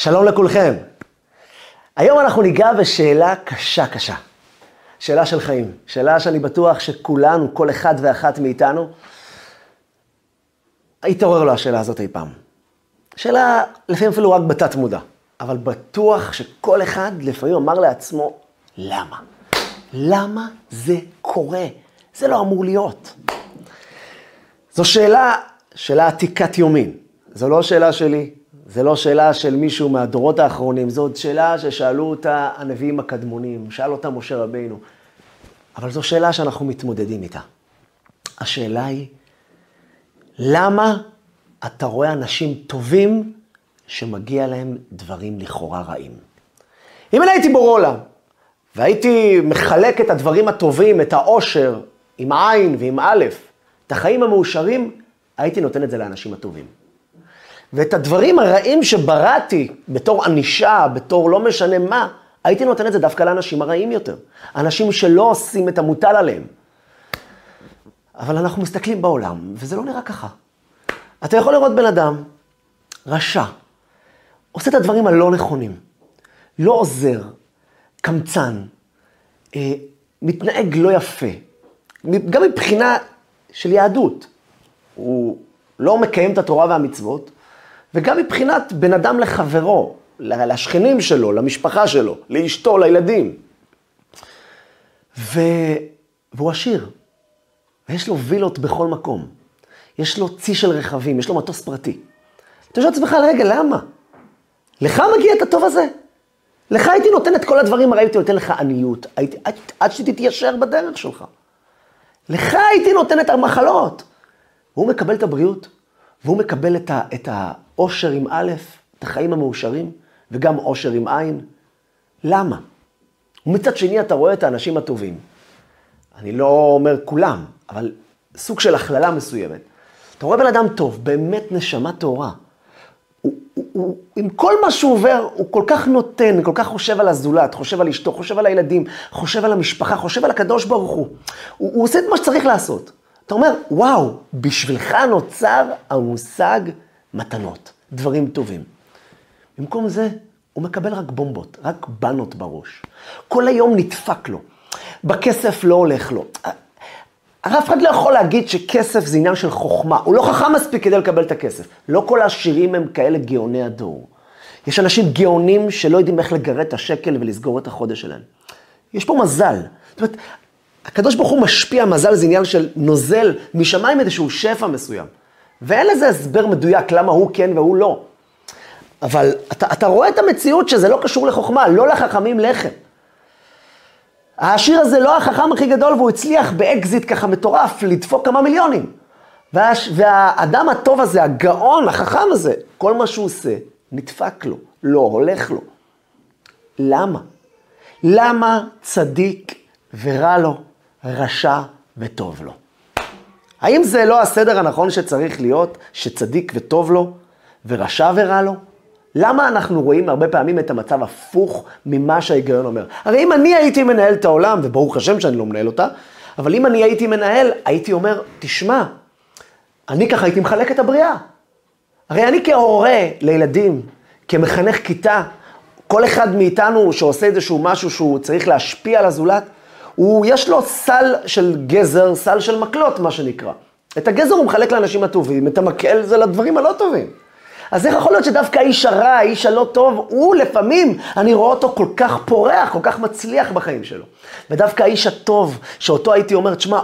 שלום לכולכם. היום אנחנו ניגע בשאלה קשה. שאלה של חיים. שאלה שאני בטוח שכולנו, כל אחד ואחת מאיתנו, התעורר לו השאלה הזאת אי פעם. שאלה לפעמים אפילו רק בתת מודע. אבל בטוח שכל אחד לפעמים אמר לעצמו, למה? למה זה קורה? זה לא אמור להיות. זו שאלה עתיקת יומין. זו לא שאלה שלי. זה לא שאלה של מישהו מהדורות האחרונים, זאת שאלה ששאלו אותה הנביאים הקדמונים, שאל אותה משה רבינו. אבל זו שאלה שאנחנו מתמודדים איתה. השאלה היא, למה אתה רואה אנשים טובים שמגיע להם דברים לכאורה רעים? אם אני הייתי בורא עולם, והייתי מחלק את הדברים הטובים, את העושר, עם עין ועם א', את החיים המאושרים, הייתי נותן את זה לאנשים הטובים. ואת הדברים הרעים שבראתי, בתור אנישה, בתור לא משנה מה, הייתי נותן את זה דווקא לאנשים הרעים יותר. אנשים שלא עושים את המוטל עליהם. אבל אנחנו מסתכלים בעולם, וזה לא נראה ככה. אתה יכול לראות בן אדם, רשע, עושה את הדברים הלא נכונים, לא עוזר, קמצן, מתנהג לא יפה, גם מבחינה של יהדות. הוא לא מקיים את התורה והמצוות, וגם מבחינת בן אדם לחברו, לשכנים שלו, למשפחה שלו, לאשתו, לילדים. והוא עשיר. ויש לו וילות בכל מקום. יש לו צי של רכבים, יש לו מטוס פרטי. אתה שואל עצמך, רגע, למה? לך מגיע את הטוב הזה? לך הייתי נותן את כל הדברים, הרי הייתי נותן לך עניות, עד שתתיישר בדרך שלך. לך הייתי נותן את המחלות. והוא מקבל את הבריאות, והוא מקבל את האושר עם א', את החיים המאושרים, וגם אושר עם עין. למה? ומצד שני אתה רואה את האנשים הטובים. אני לא אומר כולם, אבל סוג של הכללה מסוימת. אתה רואה בן אדם טוב, באמת נשמה טהורה. הוא, עם כל מה שהוא עובר, הוא כל כך נותן, כל כך חושב על הזולת, חושב על אשתו, חושב על הילדים, חושב על המשפחה, חושב על הקדוש ברוך הוא. הוא עושה את מה שצריך לעשות. אתה אומר, וואו, בשבילך נוצר המושג מתנות, דברים טובים. במקום זה, הוא מקבל רק בומבות, רק בנות בראש. כל היום נדפק לו, בכסף לא הולך לו. אף אחד לא יכול להגיד שכסף זה עניין של חוכמה, הוא לא חכם מספיק כדי לקבל את הכסף. לא כל העשירים הם כאלה גאוני הדור. יש אנשים גאונים שלא יודעים איך לגרד את השקל ולסגור את החודש שלהם. יש פה מזל. זאת אומרת, הקדוש ברוך הוא משפיע, מזל זה עניין של נוזל משמיים איזשהו שפע מסוים. ואין לזה הסבר מדויק למה הוא כן והוא לא. אבל אתה רואה את המציאות שזה לא קשור לחוכמה, לא לחכמים לחם. העשיר הזה לא החכם הכי גדול והוא הצליח באקזיט ככה מטורף לדפוק כמה מיליונים. והאדם הטוב הזה, הגאון, החכם הזה, כל מה שהוא עושה נדפק לו, לא הולך לו. למה? למה צדיק ורע לו? רשע וטוב לו. האם זה לא הסדר הנכון שצריך להיות, שצדיק וטוב לו, ורשע ורע לו? למה אנחנו רואים הרבה פעמים את המצב הפוך ממה שההיגיון אומר? הרי אם אני הייתי מנהל את העולם, וברוך השם שאני לא מנהל אותה, אבל אם אני הייתי מנהל, הייתי אומר, תשמע, אני ככה הייתי מחלק את הבריאה. הרי אני כהורה לילדים, כמחנך כיתה, כל אחד מאיתנו שעושה איזשהו משהו שהוא צריך להשפיע על הזולת, יש לו סל של גזר, סל של מקלות, מה שנקרא. את הגזר הוא מחלק לאנשים הטובים, את המקל זה לדברים הלא טובים. אז איך יכול להיות שדווקא האיש הרע, האיש הלא טוב, הוא לפעמים, אני רואה אותו כל כך פורח, כל כך מצליח בחיים שלו. ודווקא האיש הטוב, שאותו הייתי אומר, תשמע,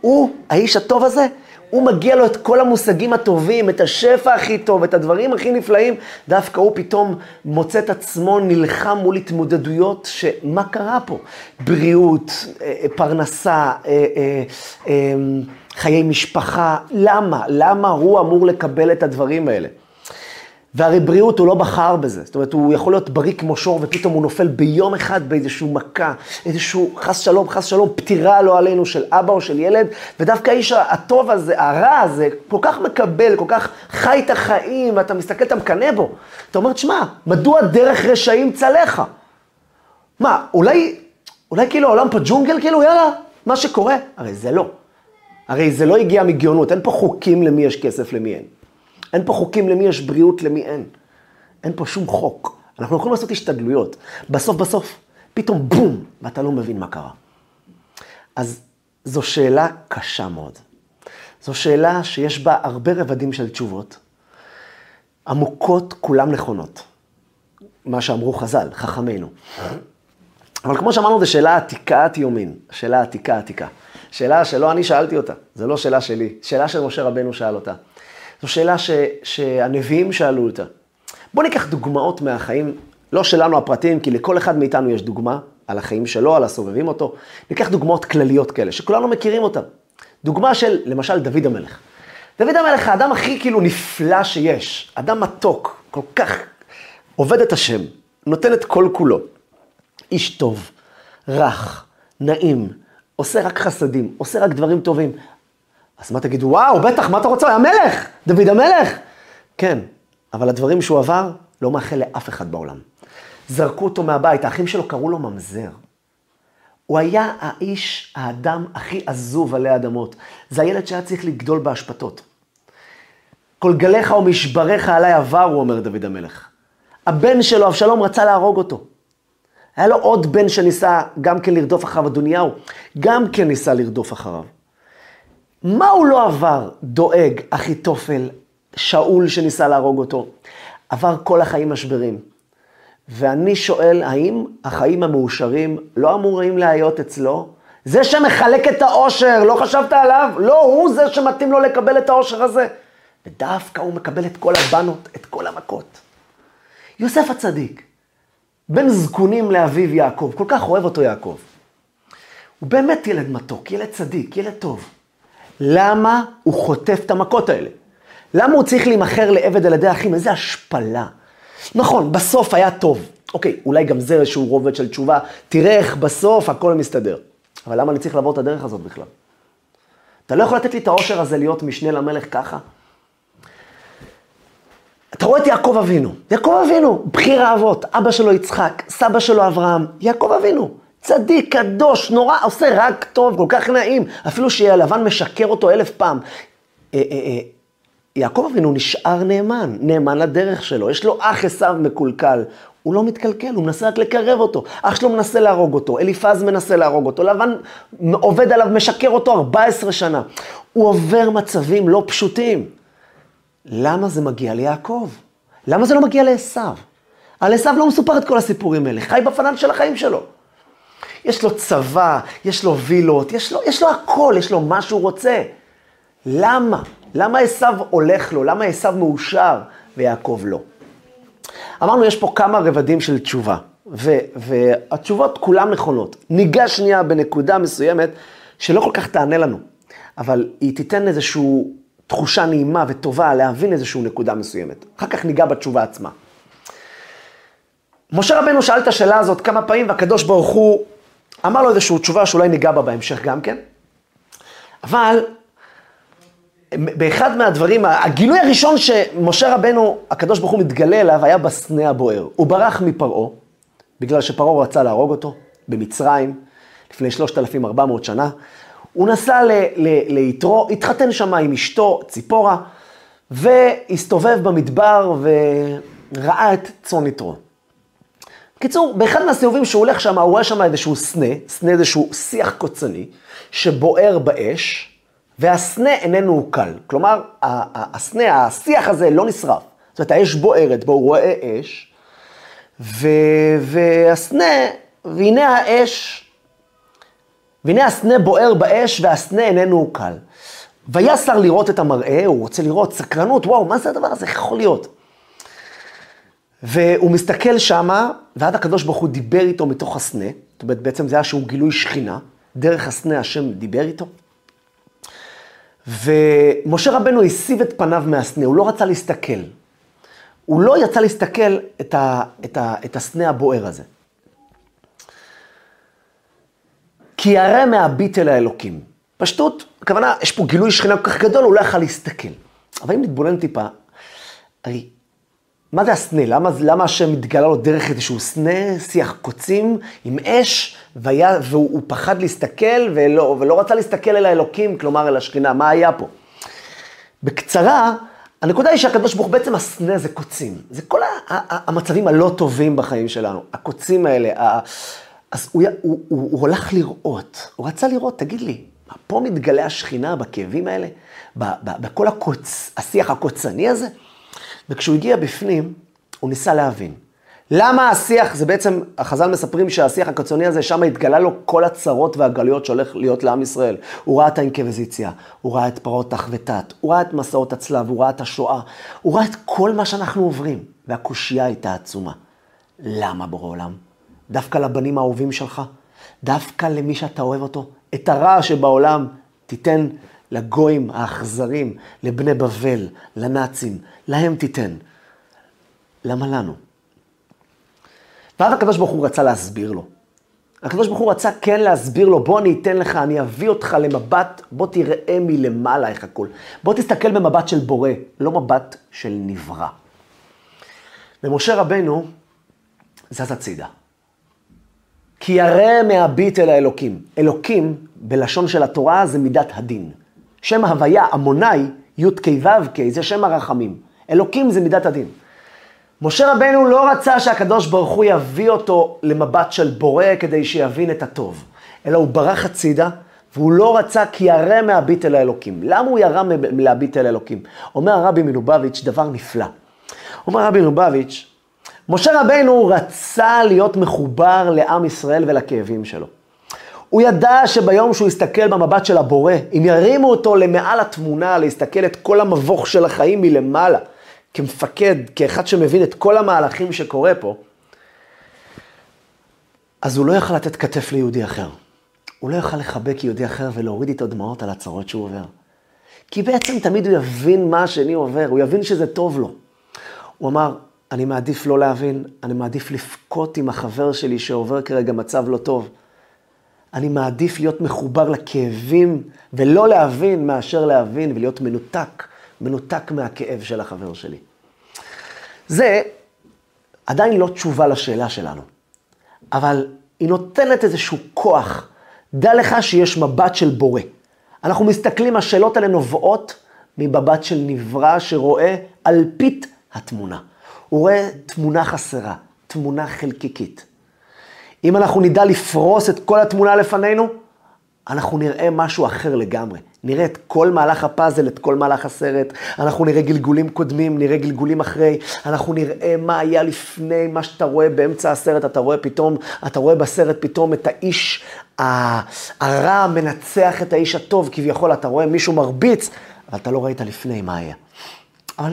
הוא האיש הטוב הזה, הוא מגיע לו את כל המושגים הטובים, את השפע הכי טוב, את הדברים הכי נפלאים, דווקא הוא פתאום מוצא את עצמו נלחם מול התמודדויות שמה קרה פה? בריאות, פרנסה, חיי משפחה, למה? למה הוא אמור לקבל את הדברים האלה? והרי בריאות הוא לא בחר בזה, זאת אומרת הוא יכול להיות בריא כמו שור ופתאום הוא נופל ביום אחד באיזשהו מכה, איזשהו חס שלום, פטירה לא עלינו של אבא או של ילד, ודווקא האיש הטוב הזה, הרע הזה, כל כך מקבל, כל כך חי את החיים, ואתה מסתכל, אתה מקנה בו. אתה אומר, תשמע, מדוע דרך רשעים צלחה? מה, אולי כאילו העולם פה ג'ונגל, כאילו יאללה, מה שקורה? הרי זה לא. הרי זה לא הגיע מגאונות, אין פה חוקים למי יש כסף, למי אין. אין פה חוקים למי יש בריאות, למי אין. אין פה שום חוק. אנחנו יכולים לעשות השתדלויות. בסוף, פתאום בום, ואתה לא מבין מה קרה. אז זו שאלה קשה מאוד. זו שאלה שיש בה הרבה רבדים של תשובות, עמוקות כולם נכונות. מה שאמרו חז"ל, חכמינו. אבל כמו שאמרנו, זו שאלה עתיקת יומין. שאלה עתיקה. שאלה שלא אני שאלתי אותה, זו לא שאלה שלי. שאלה של משה רבינו שאל אותה. זו שאלה שהנביאים שאלו אותה. בואו ניקח דוגמאות מהחיים, לא שלנו הפרטיים, כי לכל אחד מאיתנו יש דוגמה על החיים שלו, על הסובבים אותו. ניקח דוגמאות כלליות כאלה, שכולנו מכירים אותן. דוגמה של, למשל, דוד המלך. דוד המלך, האדם הכי כאילו נפלא שיש, אדם מתוק, כל כך עובד את השם, נותן את כל כולו. איש טוב, רך, נעים, עושה רק חסדים, עושה רק דברים טובים. אז מה תגידו? וואו, בטח, מה אתה רוצה? היה מלך, דוד המלך. כן, אבל הדברים שהוא עבר לא מאחל לאף אחד בעולם. זרקו אותו מהבית, האחים שלו קראו לו ממזר. הוא היה האיש, האדם הכי עזוב עלי האדמות. זה הילד שהיה צריך לגדול בהשפטות. כל גליך או משבריך עלי עבר, הוא אומר דוד המלך. הבן שלו, אבשלום, רצה להרוג אותו. היה לו עוד בן שניסה גם כן לרדוף אחריו, אדוניהו, גם כן ניסה לרדוף אחריו. מה הוא לא עבר? דואג, אחיתופל, שאול שניסה להרוג אותו. עבר כל החיים משברים. ואני שואל, האם החיים המאושרים לא אמורים להיות אצלו? זה שמחלק את האושר, לא חשבת עליו? לא, הוא זה שמתאים לו לקבל את האושר הזה. ודווקא הוא מקבל את כל הבנות, את כל המכות. יוסף הצדיק, בין זקונים לאביו יעקב, כל כך אוהב אותו יעקב. הוא באמת ילד מתוק, ילד צדיק, ילד טוב. למה הוא חוטף את המכות האלה? למה הוא צריך להימחר לעבד על ידי האחים? איזה השפלה. נכון, בסוף היה טוב. אוקיי, אולי גם זה איזשהו רובד של תשובה. תראה איך בסוף הכל מסתדר. אבל למה אני צריך לעבור את הדרך הזאת בכלל? אתה לא יכול לתת לי את האושר הזה להיות משנה למלך ככה? אתה רואה את יעקב אבינו. יעקב אבינו, בחיר האבות, אבא שלו יצחק, סבא שלו אברהם. יעקב אבינו, צדיק, קדוש, נורא, עושה רק טוב, כל כך נעים. אפילו שהלבן משקר אותו 1000 פעם. יעקב אבינו נשאר נאמן, נאמן לדרך שלו. יש לו אח עשיו מקולקל. הוא לא מתקלקל, הוא מנסה רק לקרב אותו. אח שלו מנסה להרוג אותו, פז מנסה להרוג אותו, לבן עובד עליו, משקר אותו 14 שנה. הוא עובר מצבים לא פשוטים. למה זה מגיע ליעקב? למה זה לא מגיע לעשיו? על עשיו לא מסופר את כל הסיפורים האלה, חי בפנן של החיים שלו. יש לו צבא, יש לו וילות, יש לו הכל, יש לו מה שהוא רוצה. למה? למה עשיו הולך לו? למה עשיו מאושר ויעקב לא? אמרנו, יש פה כמה רבדים של תשובה, והתשובות כולן נכונות. ניגע שנייה בנקודה מסוימת שלא כל כך תענה לנו, אבל היא תיתן איזשהו תחושה נעימה וטובה להבין איזשהו נקודה מסוימת. אחר כך ניגע בתשובה עצמה. משה רבינו שאל את השאלה הזאת כמה פעמים, והקדוש ברוך הוא אמר לו איזושהי תשובה שאולי ניגע בה בהמשך גם כן. אבל באחד מהדברים, הגילוי הראשון שמשה רבינו, הקדוש ברוך הוא מתגלה אליו, היה בסנה הבוער. הוא ברח מפרעה, בגלל שפרעה רצה להרוג אותו, במצרים, לפני 3,400 שנה. הוא נסע ליתרו, התחתן שם עם אשתו, ציפורה, והסתובב במדבר וראה את צאן יתרו. בקיצור, באחד מהסיבובים שהוא הולך שם, הוא רואה שם איזשהו סנה איזשהו שיח קוצני, שבוער באש, והסנה איננו הוא קל. כלומר, הסנה, השיח הזה לא נשרף. זאת אומרת, האש בוערת בו, הוא רואה אש, והסנה, והנה האש, והנה הסנה בוער באש, והסנה איננו הוא קל. ויסר לראות את המראה, הוא רוצה לראות סקרנות, וואו, מה זה הדבר הזה? איך יכול להיות? והוא מסתכל שמה, ועד הקדוש ברוך הוא דיבר איתו מתוך הסנה, זאת אומרת, בעצם זה היה שהוא גילוי שכינה, דרך הסנה השם דיבר איתו, ומשה רבנו הסיב את פניו מהסנה, הוא לא רצה להסתכל. הוא לא יצא להסתכל את הסנה הבוער הזה. כי הרי מהביט אל האלוקים. פשטות, הכוונה, יש פה גילוי שכינה כל כך גדול, הוא לא יכל להסתכל. אבל אם נתבונן טיפה, הרי, מה זה הסנה? למה השם מתגלה לו דרך איזשהו סנה, שיח קוצים עם אש, והוא פחד להסתכל ולא רצה להסתכל אל האלוקים, כלומר אל השכינה, מה היה פה? בקצרה, הנקודה היא שהקדוש ברוך בעצם הסנה זה קוצים. זה כל המצבים הלא טובים בחיים שלנו. הקוצים האלה, אז הוא הולך לראות, הוא רצה לראות, תגיד לי, פה מתגלה השכינה בכאבים האלה, בכל השיח הקוצני הזה? וכשהוא הגיע בפנים, הוא ניסה להבין. למה השיח, זה בעצם, החז"ל מספרים שהשיח הקוצני הזה, שם התגלה לו כל הצרות והגלויות שהולך להיות לעם ישראל. הוא ראה את האינקוויזיציה, הוא ראה את פרעות תחבטת, הוא ראה את מסעות הצלב, הוא ראה את השואה, הוא ראה את כל מה שאנחנו עוברים. והקושייה הייתה עצומה. למה בורא עולם? דווקא לבנים האהובים שלך, דווקא למי שאתה אוהב אותו, את הרע שבעולם תיתן לגויים האכזרים, לבני בבל, לנאצים, להם תיתן. למה לנו? ואז הקדוש ברוך הוא רצה להסביר לו. הקדוש ברוך הוא רצה כן להסביר לו, בוא אני אתן לך, אני אביא אותך למבט, בוא תראה מלמעלה איך הכל. בוא תסתכל במבט של בורא, לא מבט של נברא. ומשה רבינו זז הצידה. כי ירא מהביט אל האלוקים. אלוקים, בלשון של התורה, זה מידת הדין. שם ההוויה, אמוני, י' כ' ו' כ', זה שם הרחמים. אלוקים זה מידת הדין. משה רבינו לא רצה שהקדוש ברוך הוא יביא אותו למבט של בורא כדי שיבין את הטוב. אלא הוא ברח הצידה, והוא לא רצה כי ירא מהביט אל האלוקים. למה הוא ירא מהביט אל האלוקים? אומר הרבי מלובביץ' דבר נפלא. אומר הרבי מלובביץ', משה רבינו רצה להיות מחובר לעם ישראל ולכאבים שלו. הוא ידע שביום שהוא הסתכל במבט של הבורא, אם ירימו אותו למעל התמונה, להסתכל את כל המבוך של החיים מלמעלה, כמפקד, כאחד שמבין את כל המהלכים שקורה פה, אז הוא לא יכל לתת כתף ליהודי אחר. הוא לא יכל לחבק יהודי אחר ולהוריד איתו דמעות על הצרות שהוא עובר. כי בעצם תמיד הוא יבין מה השני עובר, הוא יבין שזה טוב לו. הוא אמר, אני מעדיף לא להבין, אני מעדיף לפקוט עם החבר שלי שעובר כרגע מצב לא טוב. אני מעדיף להיות מחובר לכאבים ולא להבין מאשר להבין ולהיות מנותק, מנותק מהכאב של החבר שלי. זה עדיין לא תשובה לשאלה שלנו, אבל היא נותנת איזשהו כוח. דע לך שיש מבט של בורא. אנחנו מסתכלים, השאלות האלה נובעות מבבת של נברא שרואה על פית התמונה. הוא רואה תמונה חסרה, תמונה חלקיקית. אם אנחנו נדע לפרוס את כל התמונה לפנינו, אנחנו נראה משהו אחר לגמרי. נראה את כל מהלך הפאזל, את כל מהלך הסרט. אנחנו נראה גלגולים קודמים, נראה גלגולים אחרי. אנחנו נראה מה היה לפני, מה שאתה רואה באמצע הסרט. אתה רואה בסרט פתאום את האיש הרע מנצח את האיש הטוב, כביכול אתה רואה מישהו מרביץ, אבל אתה לא ראית לפני מה היה. אבל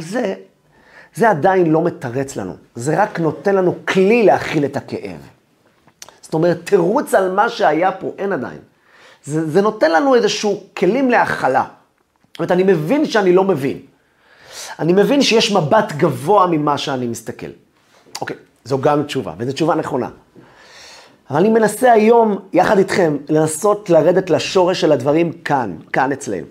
זה עדיין לא מתרץ לנו, זה רק נותן לנו כלי להכיל את הכאב. זאת אומרת, תירוץ על מה שהיה פה אין עדיין. זה נותן לנו איזשהו כלים להכלה. זאת אומרת, אני מבין שאני לא מבין. אני מבין שיש מבט גבוה ממה שאני מסתכל. אוקיי, זו גם תשובה, וזו תשובה נכונה. אבל אני מנסה היום, יחד איתכם, לנסות לרדת לשורש של הדברים כאן, כאן אצלנו.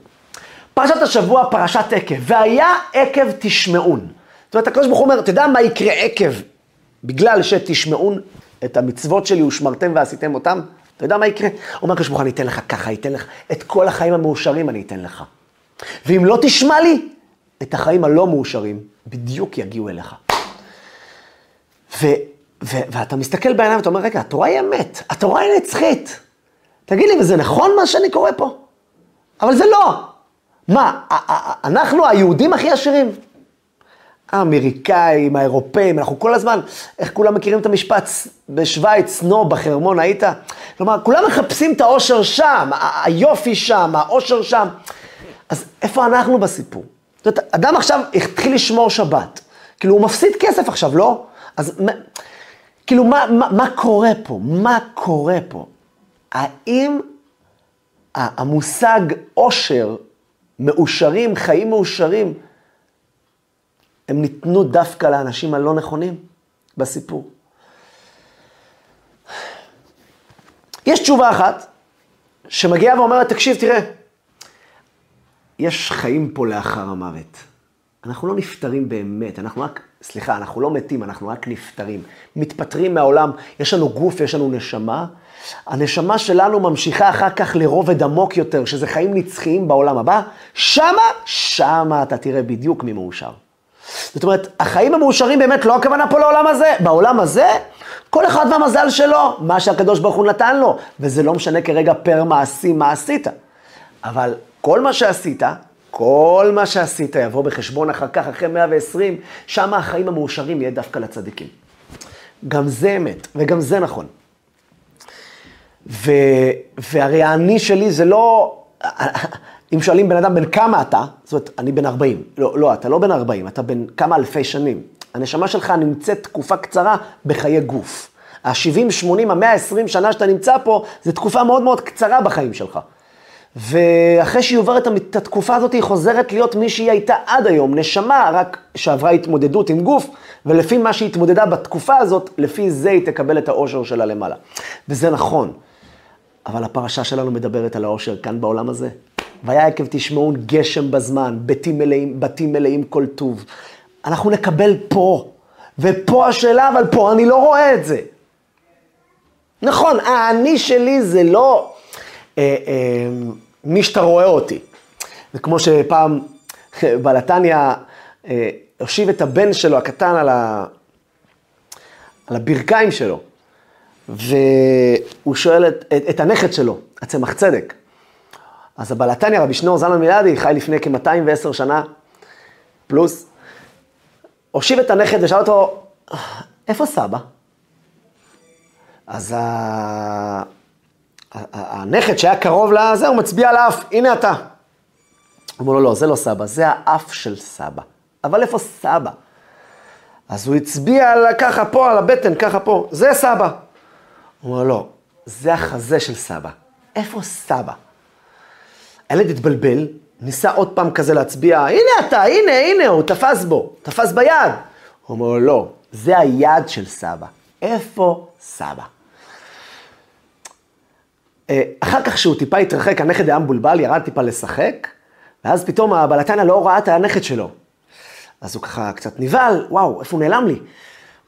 פרשת השבוע, פרשת עקב, והיה עקב תשמעון. זאת אומרת, הקדוש ברוך הוא אומר, תדע מה יקרה עקב, בגלל שתשמעון את המצוות שלי ושמרתם ועשיתם אותם, אתה יודע מה יקרה? אומר הקדוש ברוך הוא, אני אתן לך ככה, אתן לך, את כל החיים המאושרים אני אתן לך. ואם לא תשמע לי, את החיים הלא מאושרים בדיוק יגיעו אליך. ואתה מסתכל בעיניו ואתה אומר, רגע, התורה היא אמת, התורה היא נצחית. תגיד לי, וזה נכון מה שאני קורא פה? אבל זה לא. מה, אנחנו היהודים הכי עשירים? האמריקאים, האירופאים, אנחנו כל הזמן, איך כולם מכירים את המשפט, בשוויץ, נו, בחרמון היית? כלומר, כולם מחפשים את האושר שם, היופי שם, האושר שם. אז איפה אנחנו בסיפור? זאת אומרת, אדם עכשיו התחיל לשמור שבת. כאילו, הוא מפסיד כסף עכשיו, לא? אז כאילו, מה קורה פה? מה קורה פה? האם המושג אושר, מאושרים, חיים מאושרים, הם ניתנו דווקא לאנשים הלא נכונים בסיפור? יש תשובה אחת שמגיעה ואומרת, תקשיב, תראה, יש חיים פה לאחר המוות. אנחנו לא נפטרים באמת, אנחנו לא מתים, אנחנו רק נפטרים. מתפטרים מהעולם, יש לנו גוף, יש לנו נשמה. הנשמה שלנו ממשיכה אחר כך לרובד עמוק יותר, שזה חיים נצחיים בעולם הבא. שמה אתה תראה בדיוק מי מאושר. זאת אומרת, החיים המאושרים באמת לא הכוונה פה לעולם הזה. בעולם הזה, כל אחד והמזל שלו, מה שהקדוש ברוך הוא נתן לו. וזה לא משנה כרגע פר מעשי, מה עשית. אבל כל מה שעשית יבוא בחשבון אחר כך, אחרי 120, שם החיים המאושרים יהיה דווקא לצדיקים. גם זה אמת, וגם זה נכון. והרי העני שלי זה לא... אם שואלים בן אדם, בן כמה אתה? זאת אומרת, אני בן 40. לא, אתה לא בן 40, אתה בן כמה אלפי שנים. הנשמה שלך נמצאת תקופה קצרה בחיי גוף. ה-70, 80, ה-120 שנה שאתה נמצא פה, זה תקופה מאוד מאוד קצרה בחיים שלך. ואחרי שהיא עוברת את התקופה הזאת, היא חוזרת להיות מי שהיא הייתה עד היום, נשמה, רק שעברה התמודדות עם גוף, ולפי מה שהיא התמודדה בתקופה הזאת, לפי זה היא תקבל את האושר שלה למעלה. וזה נכון. אבל הפרשה שלנו מדברת על האושר כאן בעולם הזה. והיה עקב תשמעון גשם בזמן, בתים מלאים כל טוב. אנחנו נקבל פה, ופה השאלה, אבל פה אני לא רואה את זה. נכון, האני שלי זה לא... מי שאתה רואה אותי. וכמו שפעם בלתניה הושיב את הבן שלו הקטן על הברכיים שלו, והוא שואל את הנכד שלו, הצמח צדק. אז הבלתניה, רבי שנור זלמן מלאדי, חי לפני כ-210 שנה פלוס, הושיב את הנכד ושאל אותו, איפה סבא? אז הנכד שהיה קרוב לזה, הוא מצביע על האף, הנה אתה. הוא אומר לו, לא, זה לא סבא, זה האף של סבא. אבל איפה סבא? אז הוא הצביע ככה פה, על הבטן, ככה פה, זה סבא. הוא אומר לו, לא, זה החזה של סבא. איפה סבא? הילד התבלבל, ניסה עוד פעם כזה להצביע, הנה אתה, הנה, הוא תפס ביד. הוא אומר לו, לא, זה היד של סבא. איפה סבא? אחר כך שהוא טיפה התרחק, הנכד היה מבולבל, ירד טיפה לשחק, ואז פתאום הבלתניה לא ראה את הנכד שלו. אז הוא ככה קצת ניבל, וואו, איפה הוא נעלם לי?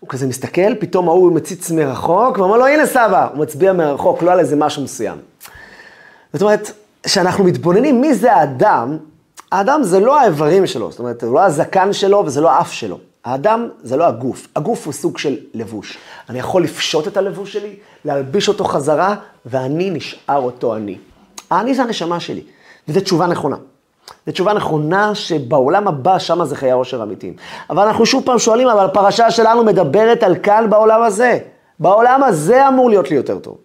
הוא כזה מסתכל, פתאום הוא מציץ מרחוק, ואומר לו, הנה סבא, הוא מצביע מרחוק, לא על איזה משהו מסוים. זאת אומרת, שאנחנו מתבוננים מי זה האדם, האדם זה לא האיברים שלו, זאת אומרת, זה לא הזקן שלו וזה לא האף שלו. האדם זה לא הגוף, הגוף הוא סוג של לבוש. אני יכול לפשוט את הלבוש שלי, להלביש אותו חזרה, ואני נשאר אותו אני. אני זה הנשמה שלי, וזו תשובה נכונה. זו תשובה נכונה שבעולם הבא שמה זה חיי אושר אמיתיים. אבל אנחנו שוב פעם שואלים, אבל הפרשה שלנו מדברת על כאן בעולם הזה. בעולם הזה אמור להיות לי יותר טוב.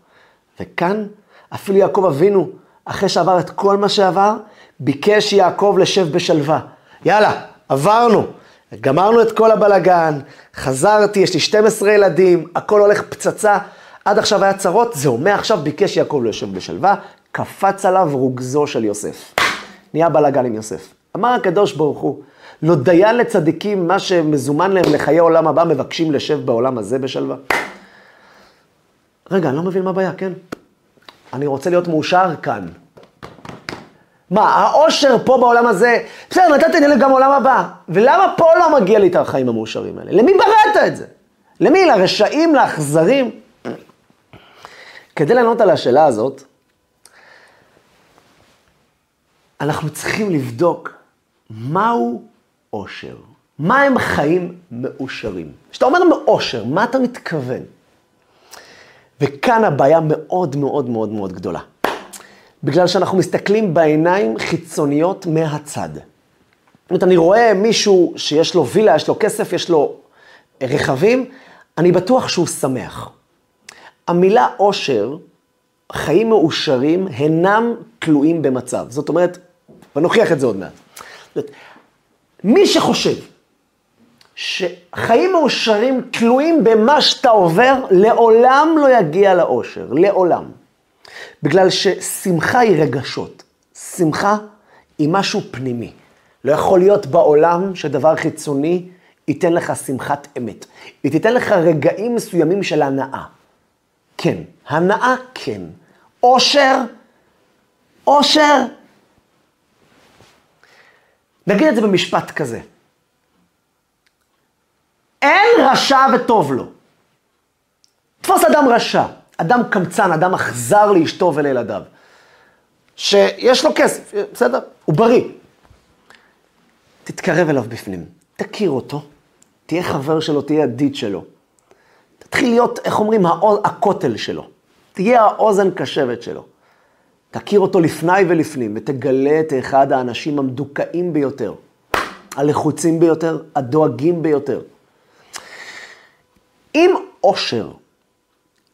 וכאן אפילו יעקב אבינו, אחרי שעבר את כל מה שעבר, ביקש יעקב לשב בשלווה. יאללה, עברנו. גמרנו את כל הבלגן, חזרתי, יש לי 12 ילדים, הכל הולך פצצה, עד עכשיו היה צרות, זהו, מעכשיו ביקש יעקב ליושב בשלווה, קפץ עליו רוגזו של יוסף. נהיה בלגן עם יוסף. אמר הקדוש ברוך הוא, לא דיין לצדיקים מה שמזומן להם לחיי עולם הבא, מבקשים לשב בעולם הזה בשלווה. רגע, אני לא מבין מה הבעיה, כן? אני רוצה להיות מאושר כאן. מה, האושר פה בעולם הזה, בסדר, נתתי לי גם עולם הבא. ולמה פה לא מגיע לי את החיים המאושרים האלה? למי בראת את זה? למי? לרשעים, לאכזרים? כדי לענות על השאלה הזאת, אנחנו צריכים לבדוק מהו אושר. מה הם חיים מאושרים? כשאתה אומר מאושר, מה אתה מתכוון? וכאן הבעיה מאוד מאוד מאוד מאוד גדולה. בגלל שאנחנו מסתכלים בעיניים חיצוניות מהצד. זאת אומרת, אני רואה מישהו שיש לו וילה, יש לו כסף, יש לו רכבים, אני בטוח שהוא שמח. המילה אושר, חיים מאושרים, אינם תלויים במצב. זאת אומרת, ונוכיח את זה עוד מעט. זאת אומרת, מי שחושב שחיים מאושרים תלויים במה שאתה עובר, לעולם לא יגיע לאושר, לעולם. בגלל ששמחה היא רגשות. שמחה היא משהו פנימי. לא יכול להיות בעולם שדבר חיצוני ייתן לך שמחת אמת. היא תיתן לך רגעים מסוימים של הנאה. כן, הנאה כן. אושר. נגיד את זה במשפט כזה. אין רשע וטוב לו. תפוס אדם רשע, אדם קמצן, אדם אכזר לאשתו ולילדיו, שיש לו כסף, בסדר? הוא בריא. תתקרב אליו בפנים, תכיר אותו, תהיה חבר שלו, תהיה ידיד שלו. תתחיל להיות, איך אומרים, הכותל שלו. תהיה האוזן קשבת שלו. תכיר אותו לפני ולפנים, ותגלה את אחד האנשים המדוכאים ביותר, הלחוצים ביותר, הדואגים ביותר. אם עושר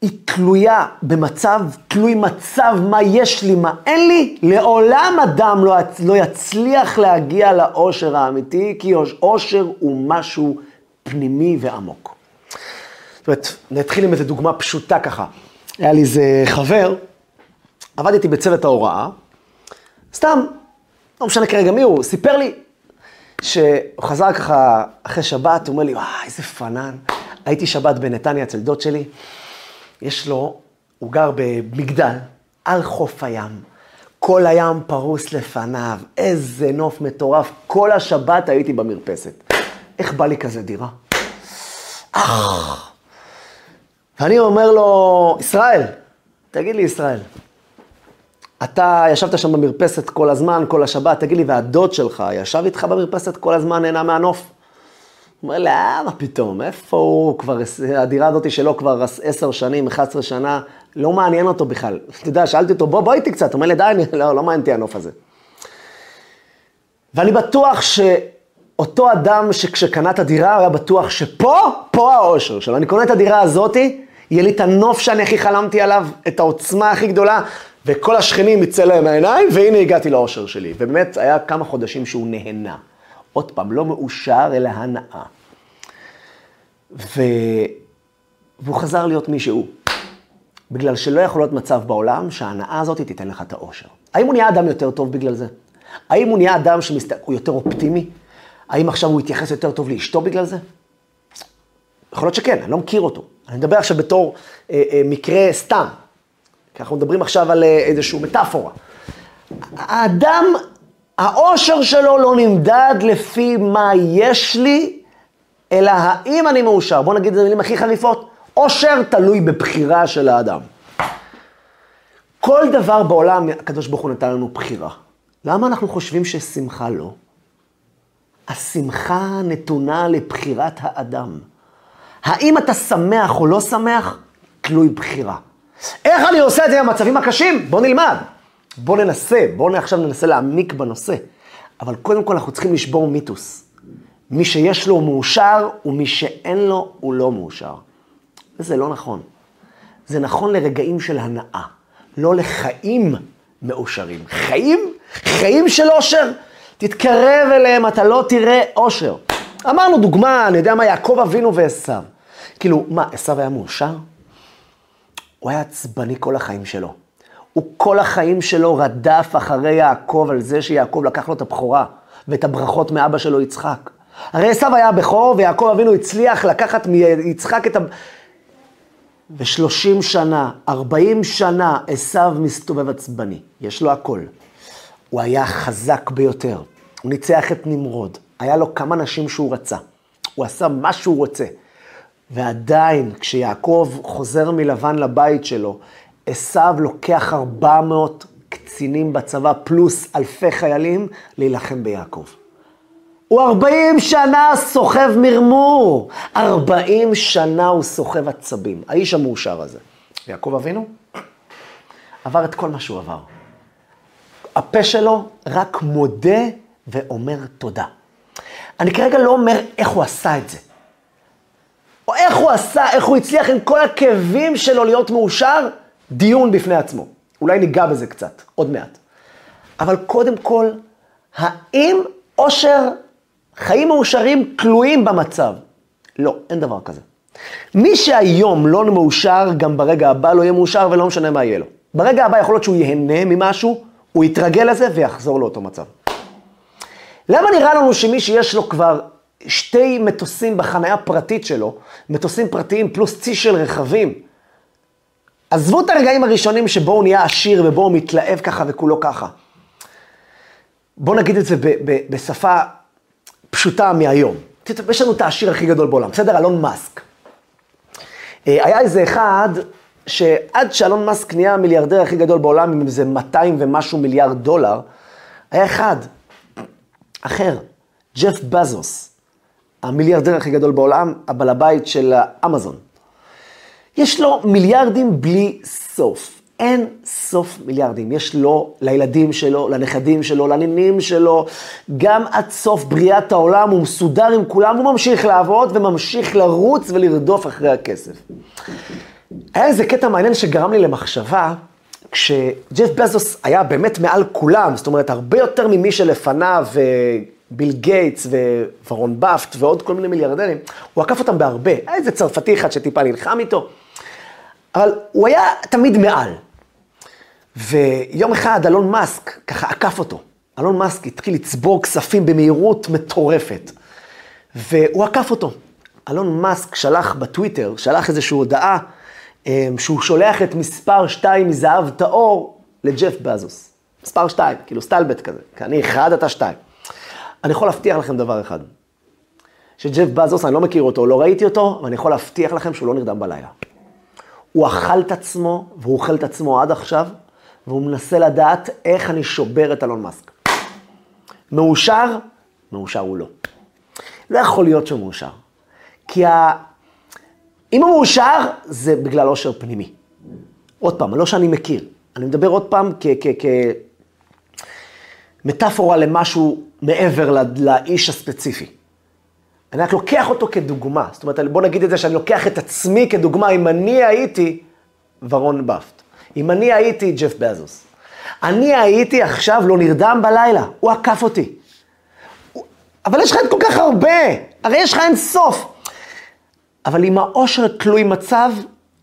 היא תלויה במצב, תלוי מצב מה יש לי, מה אין לי, לעולם אדם לא יצליח להגיע לעושר האמיתי, כי עושר הוא משהו פנימי ועמוק. זאת אומרת, נתחיל עם איזו דוגמה פשוטה ככה. היה לי איזה חבר, עבדתי בצוות ההוראה, סתם, לא משנה כרגע מי הוא, סיפר לי, שהוא חזר ככה אחרי שבת, הוא אומר לי, וואי, איזה פנן, הייתי שבת בנתניה אצל דוד שלי, יש לו, הוא גר במגדל, על חוף הים, כל הים פרוס לפניו, איזה נוף מטורף, כל השבת הייתי במרפסת. איך בא לי כזה דירה? ואני אומר לו, ישראל, תגיד לי ישראל, אתה ישבת שם במרפסת כל הזמן, כל השבת, תגיד לי, והדוד שלך ישב איתך במרפסת כל הזמן, נהנה מהנוף? הוא אומר, למה פתאום, איפה הוא כבר, הדירה הזאת שלו כבר 10 שנים, 11 שנה, לא מעניין אותו בכלל. אתה יודע, שאלתי אותו, בוא איתי קצת, הוא אומר לי, די, לא מעניין אותי הנוף הזה. ואני בטוח שאותו אדם שכשקנה את הדירה, היה בטוח שפה האושר שלו. אני קונה את הדירה הזאת, יהיה לי את הנוף שאני הכי חלמתי עליו, את העוצמה הכי גדולה, וכל השכנים יצא להם העיניים, והנה הגעתי לאושר שלי. ובאמת, היה כמה חודשים שהוא נהנה. עוד פעם, לא מאושר, אלא הנאה. והוא חזר להיות מישהו. בגלל שלא יכול להיות מצב בעולם שההנאה הזאת תיתן לך את האושר. האם הוא נהיה אדם יותר טוב בגלל זה? האם הוא נהיה אדם שהוא יותר אופטימי? האם עכשיו הוא יתייחס יותר טוב לאשתו בגלל זה? יכול להיות שכן, אני לא מכיר אותו. אני מדבר עכשיו בתור מקרה סתם. כי אנחנו מדברים עכשיו על איזושהי מטאפורה. האדם, האושר שלו לא נמדד לפי מה יש לי, אלא האם אני מאושר. בואו נגיד את המילים הכי חריפות. אושר תלוי בבחירה של האדם. כל דבר בעולם, הקדוש ברוך הוא נתן לנו בחירה. למה אנחנו חושבים ששמחה לא? השמחה נתונה לבחירת האדם. האם אתה שמח או לא שמח? תלוי בחירה. איך אני עושה את זה עם המצבים הקשים? בוא נלמד. בוא ננסה, עכשיו ננסה להעמיק בנושא. אבל קודם כל אנחנו צריכים לשבור מיתוס. מי שיש לו הוא מאושר, ומי שאין לו הוא לא מאושר. וזה לא נכון. זה נכון לרגעים של הנאה, לא לחיים מאושרים. חיים? חיים של אושר? תתקרב אליהם, אתה לא תראה אושר. אמרנו דוגמה, אני יודע מה, יעקב אבינו ועשיו. כאילו, מה, עשיו היה מאושר? הוא היה עצבני כל החיים שלו. הוא כל החיים שלו רדף אחרי יעקב על זה שיעקב לקח לו את הבכורה ואת הברכות מאבא שלו יצחק. הרי עשיו היה הבכור ויעקב אבינו הצליח לקחת מיצחק את ה... ו30 שנה, 40 שנה עשיו מסתובב עצבני. יש לו הכל. הוא היה חזק ביותר. הוא ניצח את נמרוד. היה לו כמה נשים שהוא רצה. הוא עשה מה שהוא רוצה. ועדיין כשיעקב חוזר מלבן לבית שלו, עשיו לוקח 400 קצינים בצבא פלוס אלפי חיילים להילחם ביעקב. הוא 40 שנה סוחב מרמור. 40 שנה הוא סוחב עצבים. האיש המאושר הזה. יעקב אבינו עבר את כל מה שהוא עבר. הפה שלו רק מודה ואומר תודה. אני כרגע לא אומר איך הוא עשה את זה. או איך הוא הצליח עם כל הכאבים שלו להיות מאושר. דיון בפני עצמו. אולי ניגע בזה קצת, עוד מעט. אבל קודם כל, האם אושר, חיים מאושרים כלואים במצב? לא, אין דבר כזה. מי שהיום לא מאושר, גם ברגע הבא לא יהיה מאושר ולא משנה מה יהיה לו. ברגע הבא יכול להיות שהוא יהנה ממשהו, הוא יתרגל לזה ויחזור לאותו מצב. למה נראה לנו שמי שיש לו כבר שתי מטוסים בחנייה פרטית שלו, מטוסים פרטיים פלוס צי של רכבים, עזבו את הרגעים הראשונים שבו הוא נהיה עשיר ובו הוא מתלהב ככה וכולו ככה. בואו נגיד את זה בשפה פשוטה מהיום. יש לנו את העשיר הכי גדול בעולם, בסדר? אילון מאסק. היה איזה אחד שעד שאילון מאסק נהיה המיליארדר הכי גדול בעולם, עם איזה 200 ומשהו מיליארד דולר, היה אחד אחר, ג'ף בזוס, המיליארדר הכי גדול בעולם, הבעל הבית של אמזון. יש לו מיליארדים בלי סוף. אין סוף מיליארדים. יש לו, לילדים שלו, לנכדים שלו, לנינים שלו, גם עד סוף בריאת העולם, הוא מסודר עם כולם, הוא ממשיך לעבוד וממשיך לרוץ ולרדוף אחרי הכסף. היה איזה קטע מעניין שגרם לי למחשבה, כשג'ף בזוס היה באמת מעל כולם, זאת אומרת, הרבה יותר ממי שלפניו, ביל גייטס וורן באפט ועוד כל מיני מיליארדנים, הוא עקף אותם בהרבה. היה איזה צרפתי אחד שטיפה נלחם איתו, אבל הוא היה תמיד מעל. ויום אחד אילון מאסק ככה עקף אותו. אילון מאסק התחיל לצבור כספים במהירות מטורפת. והוא עקף אותו. אילון מאסק שלח בטוויטר, שלח איזושהי הודעה, שהוא שולח את מספר 2 מזהב טהור לג'ף בזוס. מספר 2, כאילו סטלבט כזה. כי אני אחד, אתה 2. אני יכול להבטיח לכם דבר אחד. שג'ף בזוס, אני לא מכיר אותו, לא ראיתי אותו, ואני יכול להבטיח לכם שהוא לא נרדם בלילה. הוא אכל את עצמו, והוא אוכל את עצמו עד עכשיו, והוא מנסה לדעת איך אני שובר את אילון מאסק. מאושר? מאושר הוא לא. לא יכול להיות שהוא מאושר. כי אם הוא מאושר, זה בגלל אושר פנימי. עוד פעם, לא שאני מכיר. אני מדבר עוד פעם כמטאפורה למשהו מעבר לאיש הספציפי. אני רק לוקח אותו כדוגמה, זאת אומרת, בוא נגיד את זה שאני לוקח את עצמי כדוגמה, אם אני הייתי וורן באפט, אם אני הייתי ג'ף בזוס, אני הייתי עכשיו לא נרדם בלילה, הוא עקף אותי. אבל יש לך אין כל כך הרבה, הרי יש לך אין סוף. אבל אם האושר תלוי מצב,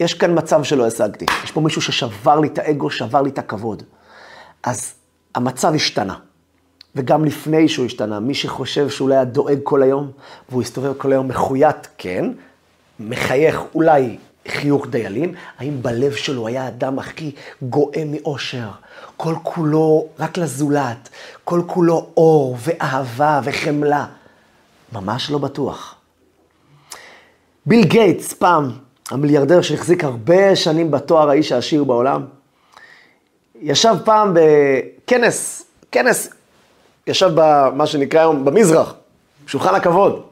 יש כאן מצב שלא השגתי. יש פה מישהו ששבר לי את האגו, שבר לי את הכבוד. אז המצב השתנה. וגם לפני שהוא השתנה, מי שחושב שאולי היה דואג כל היום, והוא הסתובב כל היום מחויית, כן, מחייך אולי חיוך דיילים, האם בלב שלו היה אדם הכי גואה מאושר, כל כולו רק לזולת, כל כולו אור ואהבה וחמלה, ממש לא בטוח. ביל גייטס, פעם, המיליארדר שהחזיק הרבה שנים בתואר האיש העשיר בעולם, ישב פעם בכנס, ישב במה שנקרא היום, במזרח, שולחן הכבוד.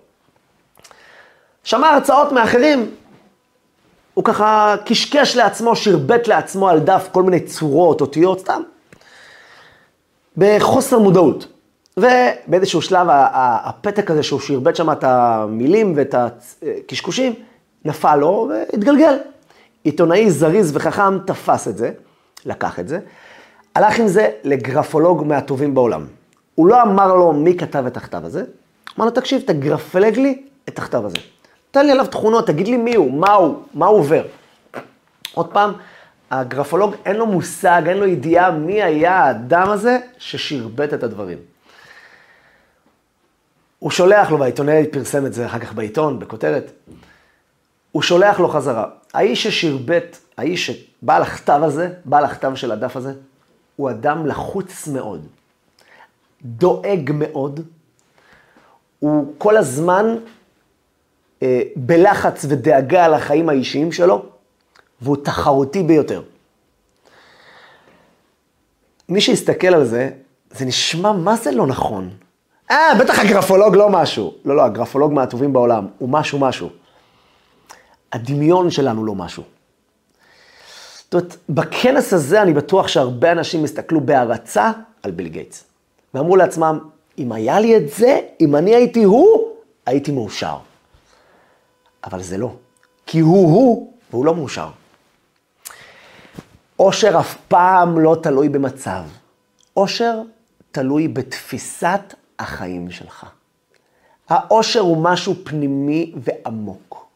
שמע הרצאות מאחרים, הוא ככה קשקש לעצמו, שרבט לעצמו על דף, כל מיני צורות, אותיות, סתם. בחוסר מודעות. ובאיזשהו שלב, הפתק הזה שהוא שרבט שם את המילים ואת הקשקושים, נפל לו והתגלגל. עיתונאי זריז וחכם תפס את זה, לקח את זה, הלך עם זה לגרפולוג מהטובים בעולם. הוא לא אמר לו מי כתב את הכתב הזה, אמר לו, תקשיב, תגרפלג לי את הכתב הזה. תן לי עליו תכונות, תגיד לי מי הוא, מה הוא, מה הוא עובר. עוד פעם, הגרפולוג אין לו מושג, אין לו ידיעה מי היה האדם הזה ששרבט את הדברים. הוא שולח לו, והעיתונאי פרסם את זה אחר כך בעיתון, בכותרת, הוא שולח לו חזרה. האיש ששרבט, האיש שבא לכתב הזה, בא לכתב של הדף הזה, הוא אדם לחוץ מאוד. דואג מאוד, הוא כל הזמן בלחץ ודאגה על החיים האישיים שלו, והוא תחרותי ביותר. מי שיסתכל על זה, זה נשמע מה זה לא נכון. בטח הגרפולוג לא משהו. לא, הגרפולוג מהטובים בעולם, הוא משהו. הדמיון שלנו לא משהו. זאת אומרת, בכנס הזה אני בטוח שהרבה אנשים הסתכלו בהרצה על ביל גייטס. ואמרו לעצמם, אם היה לי את זה, אם אני הייתי הוא, הייתי מאושר. אבל זה לא. כי הוא, והוא לא מאושר. אושר אף פעם לא תלוי במצב. אושר תלוי בתפיסת החיים שלך. האושר הוא משהו פנימי ועמוק.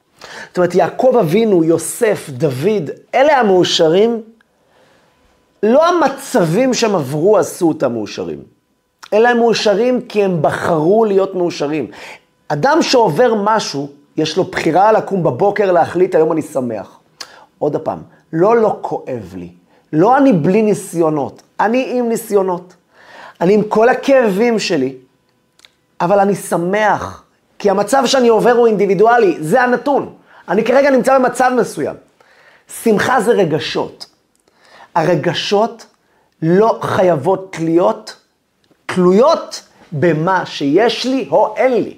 זאת אומרת, יעקב אבינו, יוסף, דוד, אלה המאושרים, לא המצבים שהם עברו עשו אותם מאושרים. אלא הם מאושרים כי הם בחרו להיות מאושרים. אדם שעובר משהו, יש לו בחירה לקום בבוקר להחליט, היום אני שמח. עוד פעם, לא כואב לי. לא אני בלי ניסיונות, אני עם ניסיונות. אני עם כל הכאבים שלי, אבל אני שמח, כי המצב שאני עובר הוא אינדיבידואלי, זה הנתון. אני כרגע נמצא במצב מסוים. שמחה זה רגשות. הרגשות לא חייבות להיות תלויות במה שיש לי או אין לי.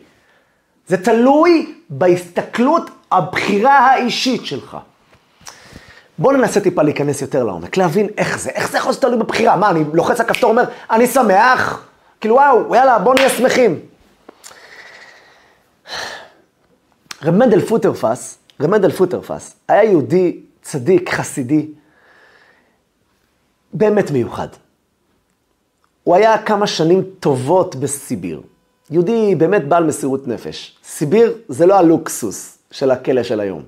זה תלוי בהסתכלות הבחירה האישית שלך. בואו ננסה טיפה להיכנס יותר לעומק, להבין איך זה, יכול להיות תלוי בבחירה. מה, אני לוחץ הכפתור אומר, אני שמח? כאילו וואו, יאללה, בואו נהיה שמחים. רמד"ל פוטרפס היה יהודי צדיק, חסידי, באמת מיוחד. הוא היה כמה שנים טובות בסיביר. יהודי באמת בעל מסירות נפש. סיביר זה לא הלוקסוס של הכלא של היום.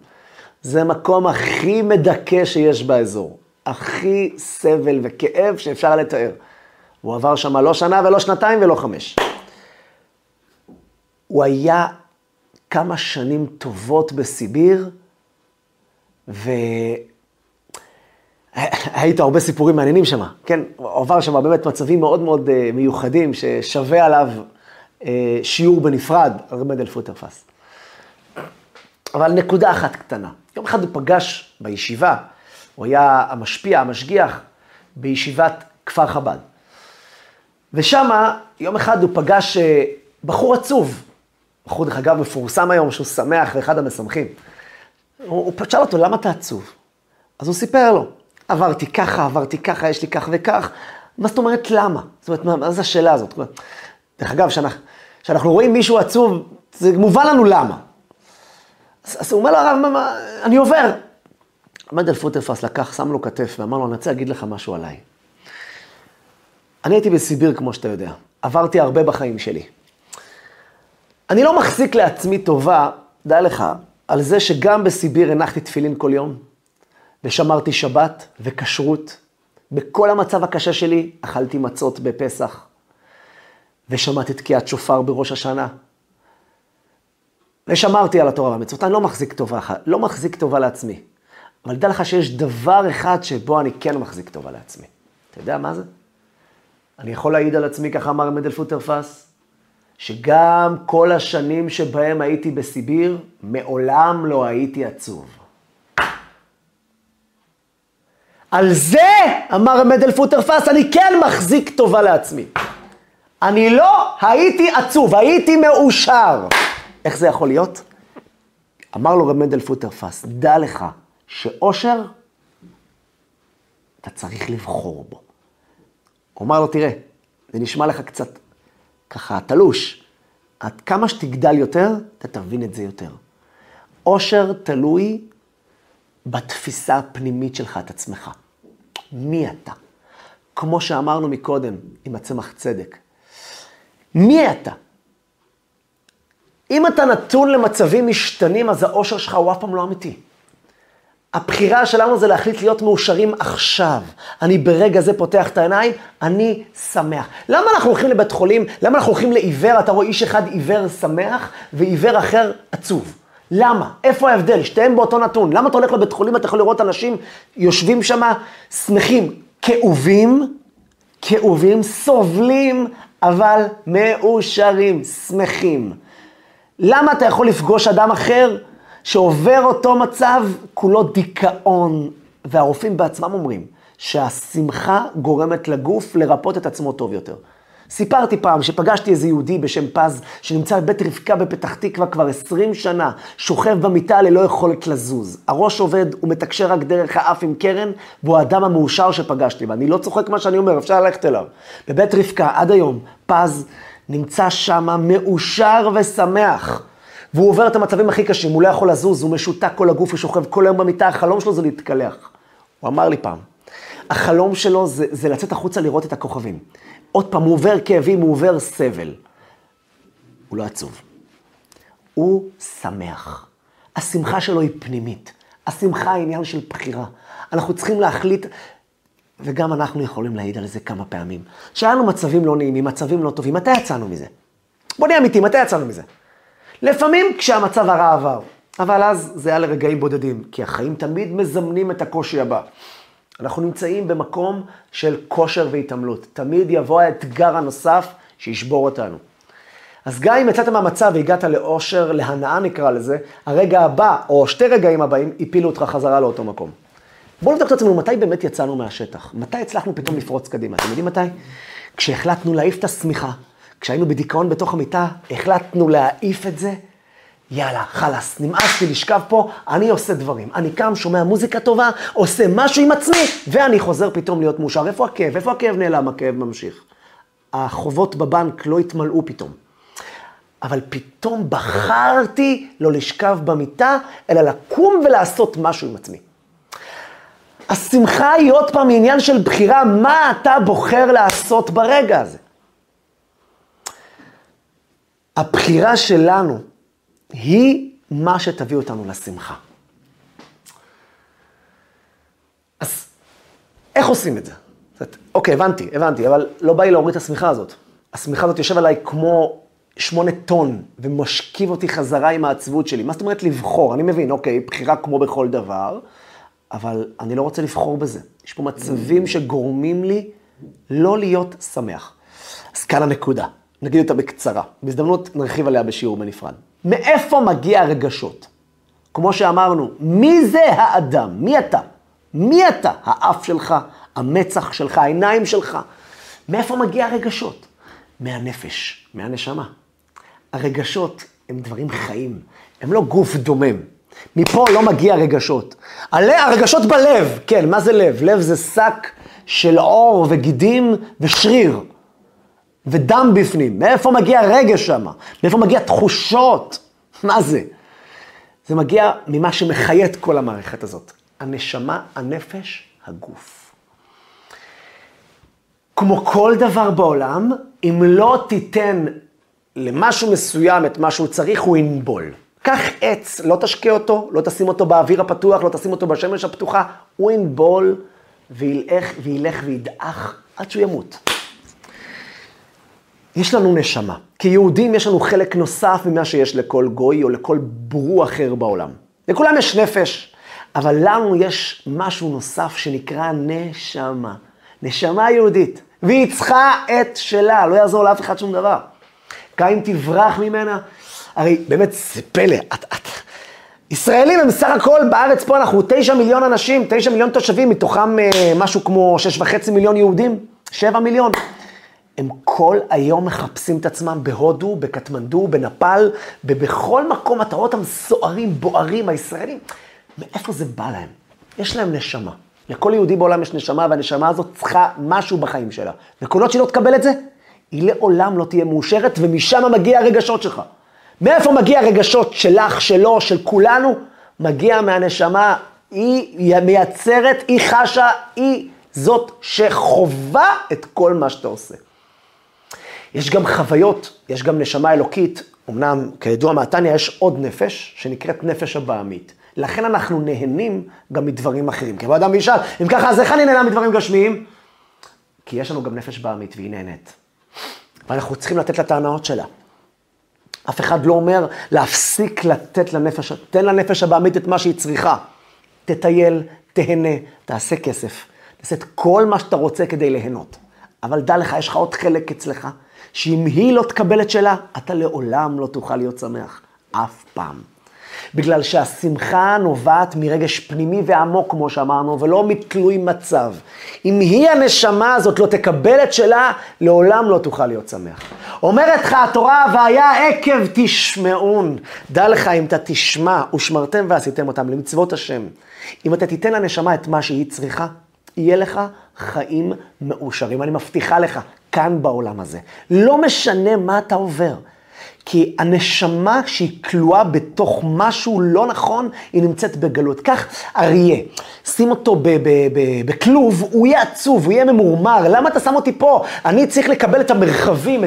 זה המקום הכי מדכא שיש באזור. הכי סבל וכאב שאפשר לתאר. הוא עבר שם לא שנה ולא שנתיים ולא 5. הוא היה כמה שנים טובות בסיביר, היית הרבה סיפורים מעניינים שם, כן? עובר שם באמת מצבים מאוד מאוד מיוחדים ששווה עליו שיעור בנפרד, רמד"ל פוטרפס. אבל נקודה אחת קטנה. יום אחד הוא פגש בישיבה, הוא היה המשפיע, המשגיח, בישיבת כפר חב"ד. ושם יום אחד הוא פגש בחור עצוב, בחור דרך אגב מפורסם היום שהוא שמח ואחד המסמכים. הוא שאל אותו, למה אתה עצוב? אז הוא סיפר לו. עברתי ככה, יש לי כך וכך. מה זאת אומרת למה? זאת אומרת, מה זו השאלה הזאת? דרך אגב, כשאנחנו רואים מישהו עצוב, זה מובן לנו למה. אז הוא אומר לו, הרב, אני עובר. רמד"ל פוטרפס לקח, שם לו כתף ואמר לו, אני רוצה להגיד לך משהו עליי. אני הייתי בסיביר, כמו שאתה יודע. עברתי הרבה בחיים שלי. אני לא מחזיק לעצמי טובה, דע לך, על זה שגם בסיביר הנחתי תפילין כל יום. ושמרתי שבת וכשרות. בכל המצב הקשה שלי אכלתי מצות בפסח. ושמעתי תקיעת שופר בראש השנה. ושמרתי על התורה והמצוות. אני לא מחזיק טובה, לעצמי. אבל דע לך שיש דבר אחד שבו אני כן מחזיק טובה לעצמי. אתה יודע מה זה? אני יכול להעיד על עצמי, ככה אמר רמד"ל פוטרפס, שגם כל השנים שבהם הייתי בסיביר, מעולם לא הייתי עצוב. על זה, אמר רמד"ל פוטרפס, אני כן מחזיק טובה לעצמי. אני לא הייתי עצוב, הייתי מאושר. איך זה יכול להיות? אמר לו רמד"ל פוטרפס, דע לך שאושר, אתה צריך לבחור בו. הוא אמר לו, תראה, זה נשמע לך קצת ככה, תלוש. עד כמה שתגדל יותר, אתה תבין את זה יותר. אושר תלוי בתפיסה הפנימית שלך, את עצמך. מי אתה? כמו שאמרנו מקודם, עם הצמח צדק. מי אתה? אם אתה נתון למצבים משתנים, אז האושר שלך הוא אף פעם לא אמיתי. הבחירה שלנו זה להחליט להיות מאושרים עכשיו. אני ברגע זה פותח את העיניים, אני שמח. למה אנחנו הולכים לבית חולים? למה אנחנו הולכים לעיוור? אתה רואה איש אחד עיוור שמח ועיוור אחר עצוב. למה? איפה ההבדל? שתיהם באותו נתון. למה אתה הולך לבית חולים? אתה יכול לראות אנשים יושבים שם שמחים, כאובים, סובלים, אבל מאושרים, שמחים. למה אתה יכול לפגוש אדם אחר שעובר אותו מצב כולו דיכאון? והרופאים בעצמם אומרים שהשמחה גורמת לגוף לרפות את עצמו טוב יותר. סיפרתי פעם שפגשתי איזה יהודי בשם פז, שנמצא בבית רבקה בפתח תקווה כבר 20 שנה, שוכב במיטה ללא יכולת לזוז. הראש עובד, הוא מתקשר רק דרך האף עם קרן, והוא האדם המאושר שפגשתי, ואני לא צוחק מה שאני אומר, אפשר ללכת אליו. בבית רבקה עד היום, פז נמצא שמה מאושר ושמח, והוא עובר את המצבים הכי קשים, הוא לא יכול לזוז, הוא משותק כל הגוף, הוא שוכב כל היום במיטה, החלום שלו זה להתקלח. הוא אמר לי פעם, החלום שלו זה לצאת החוצה לראות את הכוכבים. עוד פעם, הוא עובר כאבים, הוא עובר סבל. הוא לא עצוב. הוא שמח. השמחה שלו היא פנימית. השמחה היא עניין של בחירה. אנחנו צריכים להחליט, וגם אנחנו יכולים להעיד על זה כמה פעמים. שהיינו מצבים לא נעימים, מצבים לא טובים. מתי יצאנו מזה? בוא נהיה אמיתי, מתי יצאנו מזה? לפעמים כשהמצב הרע עבר. אבל אז זה היה לרגעים בודדים, כי החיים תמיד מזמנים את הקושי הבא. אנחנו נמצאים במקום של כושר והתעמלות. תמיד יבוא האתגר הנוסף שישבור אותנו. אז גם אם יצאת מהמצב והגעת לאושר, להנאה נקרא לזה, הרגע הבא, או שתי רגעים הבאים, הפילו אותך חזרה לאותו מקום. בואו נבדוק את עצמנו, מתי באמת יצאנו מהשטח? מתי הצלחנו פתאום לפרוץ קדימה? אתם יודעים מתי? כשהחלטנו להעיף את השמיכה, כשהיינו בדיכאון בתוך המיטה, החלטנו להעיף את זה, יאללה, חלס, נמאסתי לשכב פה, אני עושה דברים. אני קם, שומע מוזיקה טובה, עושה משהו עם עצמי, ואני חוזר פתאום להיות מאושר. איפה הכאב? איפה הכאב נעלם? הכאב ממשיך. החובות בבנק לא התמלאו פתאום. אבל פתאום בחרתי לא לשכב במיטה, אלא לקום ולעשות משהו עם עצמי. השמחה היא עוד פעם עניין של בחירה, מה אתה בוחר לעשות ברגע הזה. הבחירה שלנו היא מה שתביא אותנו לשמחה. אז איך עושים את זה? אוקיי, הבנתי, אבל לא בא לי להוריד את השמיכה הזאת. השמיכה הזאת יושב עליי כמו 8 טון, ומשכיב אותי חזרה עם העצבות שלי. מה זאת אומרת לבחור? אני מבין, אוקיי, בחירה כמו בכל דבר, אבל אני לא רוצה לבחור בזה. יש פה מצבים שגורמים לי לא להיות שמח. אז כאן הנקודה, נגיד אותה בקצרה. בהזדמנות נרחיב עליה בשיעור בנפרד. מאיפה מגיע הרגשות? כמו שאמרנו, מי זה האדם? מי אתה? מי אתה? האף שלך, המצח שלך, העיניים שלך. מאיפה מגיע הרגשות? מהנפש, מהנשמה. הרגשות הם דברים חיים, הם לא גוף דומם. מפה לא מגיע הרגשות. הרגשות בלב, כן, מה זה לב? לב זה שק של אור וגידים ושריר. ודם בפנים. מאיפה מגיע הרגש שם? מאיפה מגיע תחושות? מה זה? זה מגיע ממה שמחיה את כל המערכת הזאת. הנשמה, הנפש, הגוף. כמו כל דבר בעולם, אם לא תיתן למשהו מסוים את מה שהוא צריך, הוא ינבול. קח עץ, לא תשקה אותו, לא תשים אותו באוויר הפתוח, לא תשים אותו בשמש הפתוחה, הוא ינבול וילך וידעך עד שהוא ימות. יש לנו נשמה. כיהודים יש לנו חלק נוסף ממה שיש לכל גוי או לכל ברור אחר בעולם. לכולם יש נפש, אבל לנו יש משהו נוסף שנקרא נשמה. נשמה יהודית. והיא צריכה את שלה, לא יעזור לאף אחד שום דבר. גם אם תברח ממנה, הרי באמת זה פלא. ישראלים הם סך הכל בארץ פה, אנחנו 9 מיליון אנשים, 9 מיליון תושבים, מתוכם משהו כמו 6.5 מיליון יהודים, 7 מיליון. הם כל היום מחפשים את עצמם בהודו, בקטמנדו, בנפל, ובכל מקום אתה רואה אותם סוערים, בוערים, הישראלים. מאיפה זה בא להם? יש להם נשמה. לכל יהודי בעולם יש נשמה, והנשמה הזאת צריכה משהו בחיים שלה. וכל עוד שהיא לא תקבל את זה, היא לעולם לא תהיה מאושרת, ומשם מגיע הרגשות שלך. מאיפה מגיע הרגשות שלך, שלו, של כולנו? מגיע מהנשמה, היא מייצרת, היא חשה, היא זאת שחובה את כל מה שאתה עושה. יש גם חוויות, יש גם נשמה אלוקית, אמנם כידוע מהתניה יש עוד נפש שנקראת נפש הבעמית. לכן אנחנו נהנים גם מדברים אחרים. כי באדם ישאל, אם ככה אז איך אני נהנה מדברים גשמיים? כי יש לנו גם נפש בעמית והיא נהנית. ואנחנו צריכים לתת לטענות שלה. אף אחד לא אומר להפסיק לתת לנפש, תן לנפש הבעמית את מה שהיא צריכה. תטייל, תהנה, תעשה כסף. תעשה את כל מה שאתה רוצה כדי ליהנות. אבל דע לך, יש לך עוד חלק אצלך. שאם היא לא תקבל את שלה, אתה לעולם לא תוכל להיות שמח. אף פעם. בגלל שהשמחה נובעת מרגש פנימי ועמוק, כמו שאמרנו, ולא מתלוי מצב. אם היא הנשמה הזאת לא תקבל את שלה, לעולם לא תוכל להיות שמח. אומרת לך התורה, והיה עקב תשמעון. דע לך, אם אתה תשמע, ושמרתם ועשיתם אותם למצוות השם. אם אתה תיתן לנשמה את מה שהיא צריכה, יהיה לך חיים מאושרים. אני מבטיחה לך. כאן בעולם הזה. לא משנה מה אתה עובר. כי הנשמה שהיא כלואה בתוך משהו לא נכון, היא נמצאת בגלות. כך אריה, שים אותו בכלוב, הוא יהיה עצוב, הוא יהיה ממורמר. למה אתה שם אותי פה? אני צריך לקבל את המרחבים,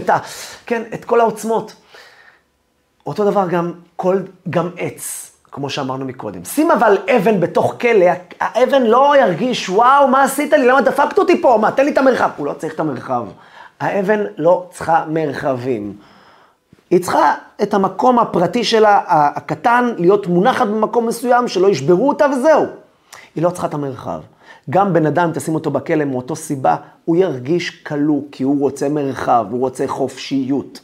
את כל העוצמות. אותו דבר גם עץ, כמו שאמרנו מקודם. שים אבל אבן בתוך כלא, האבן לא ירגיש, וואו, מה עשית לי? למה דפקת אותי פה? מה, תן לי את המרחב. הוא לא צריך את המרחב. האבן לא צריכה מרחבים. היא צריכה את המקום הפרטי שלה, הקטן, להיות מונחת במקום מסוים, שלא ישברו אותה וזהו. היא לא צריכה את המרחב. גם בן אדם, תשים אותו בכלא, מאותו סיבה, הוא ירגיש קלו, כי הוא רוצה מרחב, הוא רוצה חופשיות.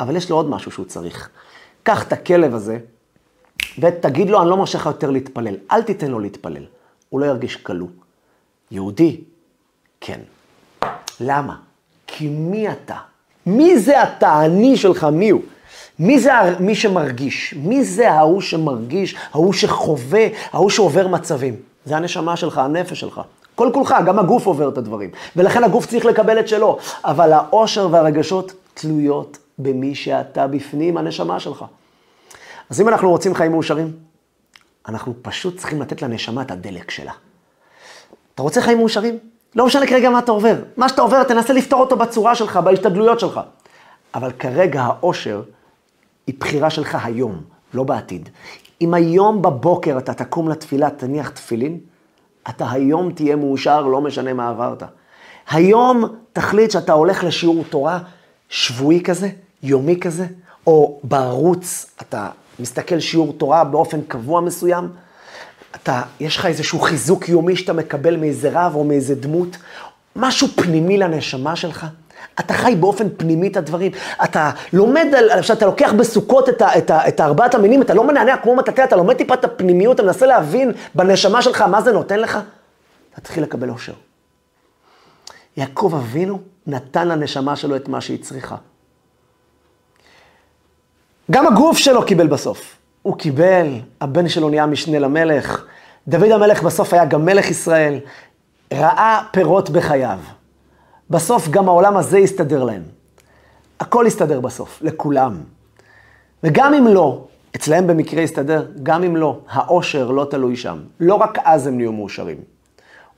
אבל יש לו עוד משהו שהוא צריך. קח את הכלב הזה, ותגיד לו, אני לא מרשה לך יותר להתפלל. אל תיתן לו להתפלל. הוא לא ירגיש קלו. יהודי, כן. למה? כי מי אתה? מי זה אתה? אני שלך, מי הוא? מי זה מי שמרגיש? מי זה ההוא שמרגיש? ההוא שחווה? ההוא שעובר מצבים? זה הנשמה שלך, הנפש שלך. כל כולך, גם הגוף עובר את הדברים. ולכן הגוף צריך לקבל את שלו. אבל האושר והרגשות תלויות במי שאתה בפנים, הנשמה שלך. אז אם אנחנו רוצים חיים מאושרים, אנחנו פשוט צריכים לתת לנשמה את הדלק שלה. אתה רוצה חיים מאושרים? לא משנה כרגע מה אתה עובר. מה שאתה עובר, תנסה לפתור אותו בצורה שלך, בהשתדלויות שלך. אבל כרגע האושר היא בחירה שלך היום, לא בעתיד. אם היום בבוקר אתה תקום לתפילה, תניח תפילין, אתה היום תהיה מאושר, לא משנה מה עברת. היום תחליט שאתה הולך לשיעור תורה שבועי כזה, יומי כזה, או בערוץ אתה מסתכל שיעור תורה באופן קבוע מסוים, יש לך איזשהו חיזוק יומי שאתה מקבל מאיזה רב או מאיזה דמות, משהו פנימי לנשמה שלך. אתה חי באופן פנימי את הדברים. אתה לומד, למשל, אתה לוקח בסוכות את ארבעת המינים, אתה לא מנענע כמו מטאטא, אתה לומד טיפה את הפנימיות, אתה מנסה להבין בנשמה שלך מה זה נותן לך. אתה תתחיל לקבל אושר. יעקב אבינו נתן לנשמה שלו את מה שהיא צריכה. גם הגוף שלו קיבל בסוף. הוא קיבל, הבן שלו נהיה משנה למלך. דוד המלך בסוף היה גם מלך ישראל. ראה פירות בחייו. בסוף גם העולם הזה יסתדר להם. הכל יסתדר בסוף, לכולם. וגם אם לא, אצלהם במקרה יסתדר, גם אם לא, האושר לא תלוי שם. לא רק אז הם נהיו מאושרים.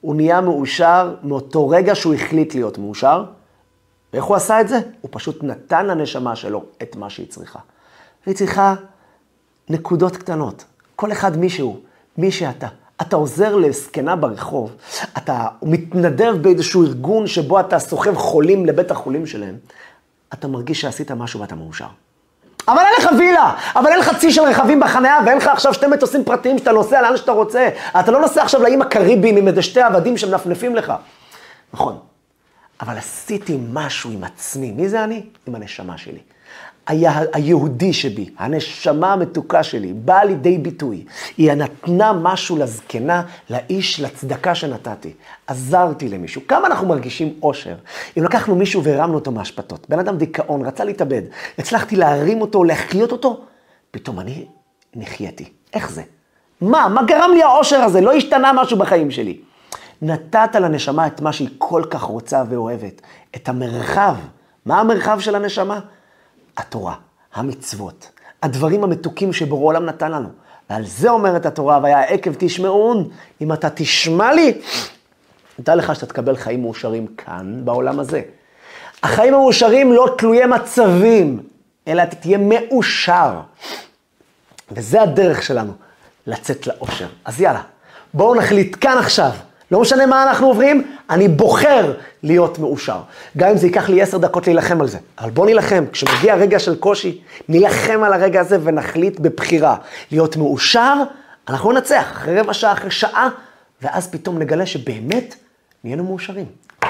הוא נהיה מאושר מאותו רגע שהוא החליט להיות מאושר. ואיך הוא עשה את זה? הוא פשוט נתן לנשמה שלו את מה שהיא צריכה. והיא צריכה נקודות קטנות. כל אחד מישהו, מי שאתה. אתה עוזר לסקנה ברחוב, אתה מתנדב באיזשהו ארגון שבו אתה סוחב חולים לבית החולים שלהם, אתה מרגיש שעשית משהו ואתה מאושר. אבל אין לך וילה, אבל אין לך צי של רכבים בחניה, ואין לך עכשיו שתי מטוסים פרטיים שאתה נוסע לאן שאתה רוצה. אתה לא נוסע עכשיו לאיים הקריביים עם איזה שתי עבדים שמנפנפים לך. נכון, אבל עשיתי משהו עם עצמי. מי זה אני? עם הנשמה שלי. היהודי שבי, הנשמה המתוקה שלי, באה לידי ביטוי. היא נתנה משהו לזקנה, לאיש, לצדקה שנתתי. עזרתי למישהו. כמה אנחנו מרגישים אושר? אם לקחנו מישהו והרמנו אותו מהשפטות, בן אדם דיכאון, רצה להתאבד, הצלחתי להרים אותו, להחיות אותו, פתאום אני נחייתי. איך זה? מה גרם לי האושר הזה? לא השתנה משהו בחיים שלי. נתת לנשמה את מה שהיא כל כך רוצה ואוהבת. את המרחב. מה המרחב של הנשמה? התורה, המצוות, הדברים המתוקים שבורא עולם נתן לנו. ועל זה אומרת התורה, והיה עקב תשמעון, אם אתה תשמע לי, נתן לך שאתה תקבל חיים מאושרים כאן, בעולם הזה. החיים המאושרים לא תלויי מצבים, אלא תהיה מאושר. וזה הדרך שלנו, לצאת לאושר. אז יאללה, בואו נחליט כאן עכשיו. לא משנה מה אנחנו עוברים, אני בוחר להיות מאושר. גם אם זה ייקח לי 10 דקות להילחם על זה. אבל בוא נילחם, כשמגיע הרגע של קושי, נילחם על הרגע הזה ונחליט בבחירה. להיות מאושר, אנחנו נצח, אחרי רבע שעה, אחרי שעה, ואז פתאום נגלה שבאמת נהיינו מאושרים.